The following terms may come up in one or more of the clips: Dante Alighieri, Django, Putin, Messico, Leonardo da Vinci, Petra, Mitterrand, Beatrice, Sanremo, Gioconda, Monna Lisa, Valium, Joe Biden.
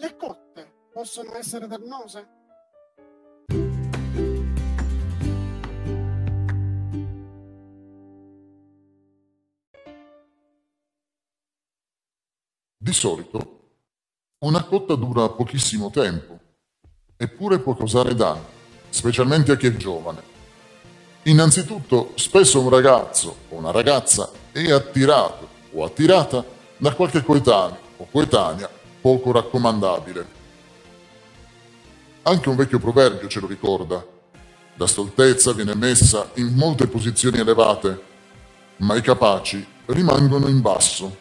Le cotte possono essere dannose? Di solito una cotta dura pochissimo tempo, eppure può causare danni, specialmente a chi è giovane. Innanzitutto, spesso un ragazzo o una ragazza è attirato o attirata da qualche coetaneo o coetanea poco raccomandabile. Anche un vecchio proverbio ce lo ricorda: la stoltezza viene messa in molte posizioni elevate, ma i capaci rimangono in basso.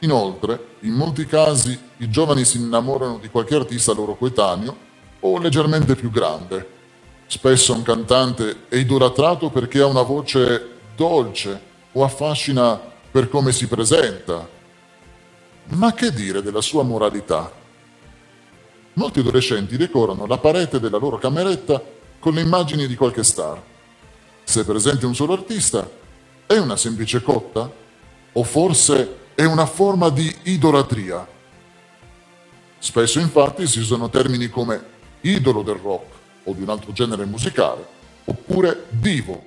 Inoltre, in molti casi, i giovani si innamorano di qualche artista loro coetaneo o leggermente più grande. Spesso un cantante è idolatrato perché ha una voce dolce o affascina per come si presenta. Ma che dire della sua moralità? Molti adolescenti decorano la parete della loro cameretta con le immagini di qualche star. Se è presente un solo artista, è una semplice cotta? O forse è una forma di idolatria? Spesso infatti si usano termini come idolo del rock o di un altro genere musicale, oppure divo.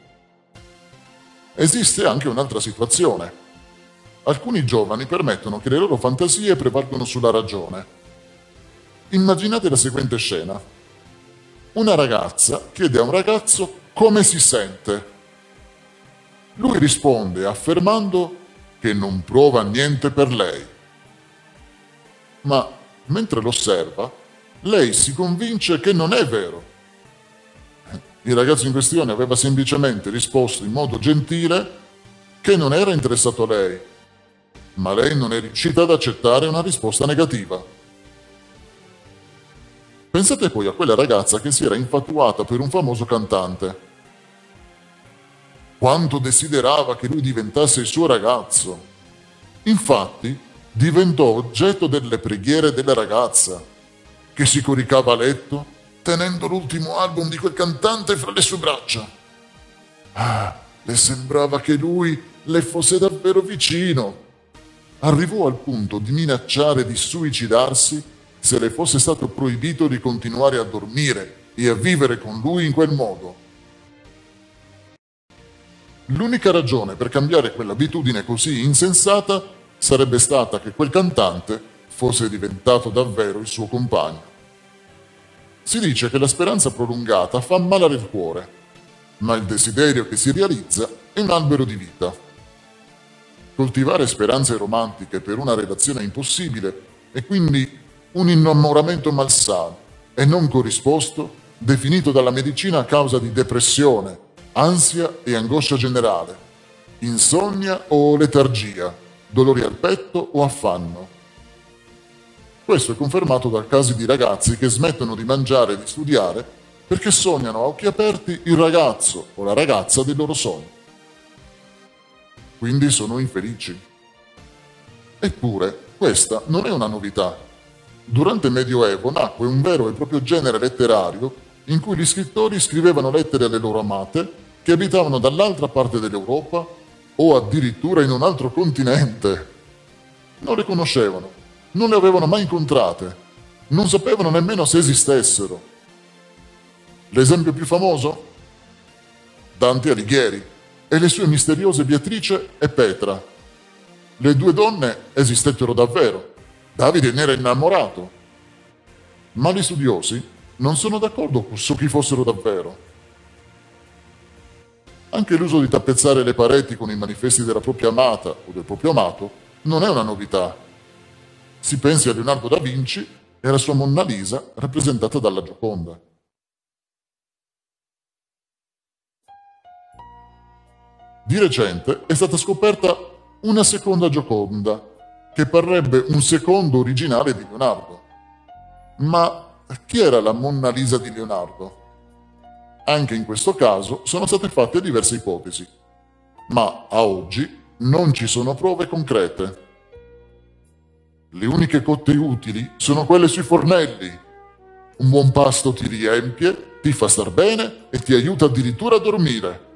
Esiste anche un'altra situazione. Alcuni giovani permettono che le loro fantasie prevalgano sulla ragione. Immaginate la seguente scena. Una ragazza chiede a un ragazzo come si sente. Lui risponde affermando che non prova niente per lei. Ma, mentre lo osserva, lei si convince che non è vero. Il ragazzo in questione aveva semplicemente risposto in modo gentile che non era interessato a lei, ma lei non è riuscita ad accettare una risposta negativa. Pensate poi a quella ragazza che si era infatuata per un famoso cantante. Quanto desiderava che lui diventasse il suo ragazzo. Infatti, diventò oggetto delle preghiere della ragazza, che si coricava a letto, tenendo l'ultimo album di quel cantante fra le sue braccia. Ah, le sembrava che lui le fosse davvero vicino. Arrivò al punto di minacciare di suicidarsi se le fosse stato proibito di continuare a dormire e a vivere con lui in quel modo. L'unica ragione per cambiare quell'abitudine così insensata sarebbe stata che quel cantante fosse diventato davvero il suo compagno. Si dice che la speranza prolungata fa malare il cuore, ma il desiderio che si realizza è un albero di vita. Coltivare speranze romantiche per una relazione impossibile è quindi un innamoramento malsano e non corrisposto, definito dalla medicina a causa di depressione, ansia e angoscia generale, insonnia o letargia, dolori al petto o affanno. Questo è confermato da casi di ragazzi che smettono di mangiare e di studiare perché sognano a occhi aperti il ragazzo o la ragazza del loro sogno. Quindi sono infelici. Eppure, questa non è una novità. Durante il Medioevo nacque un vero e proprio genere letterario in cui gli scrittori scrivevano lettere alle loro amate che abitavano dall'altra parte dell'Europa o addirittura in un altro continente. Non le conoscevano, non le avevano mai incontrate, non sapevano nemmeno se esistessero. L'esempio più famoso? Dante Alighieri e le sue misteriose Beatrice e Petra. Le due donne esistettero davvero, Davide ne era innamorato, ma gli studiosi non sono d'accordo su chi fossero davvero. Anche l'uso di tappezzare le pareti con i manifesti della propria amata o del proprio amato non è una novità. Si pensi a Leonardo da Vinci e alla sua Monna Lisa rappresentata dalla Gioconda. Di recente è stata scoperta una seconda Gioconda, che parrebbe un secondo originale di Leonardo. Ma chi era la Monna Lisa di Leonardo? Anche in questo caso sono state fatte diverse ipotesi, ma a oggi non ci sono prove concrete. Le uniche cotte utili sono quelle sui fornelli. Un buon pasto ti riempie, ti fa star bene e ti aiuta addirittura a dormire.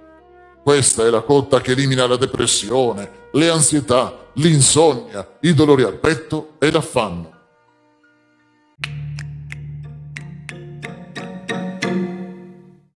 Questa è la cotta che elimina la depressione, le ansietà, l'insonnia, i dolori al petto e l'affanno.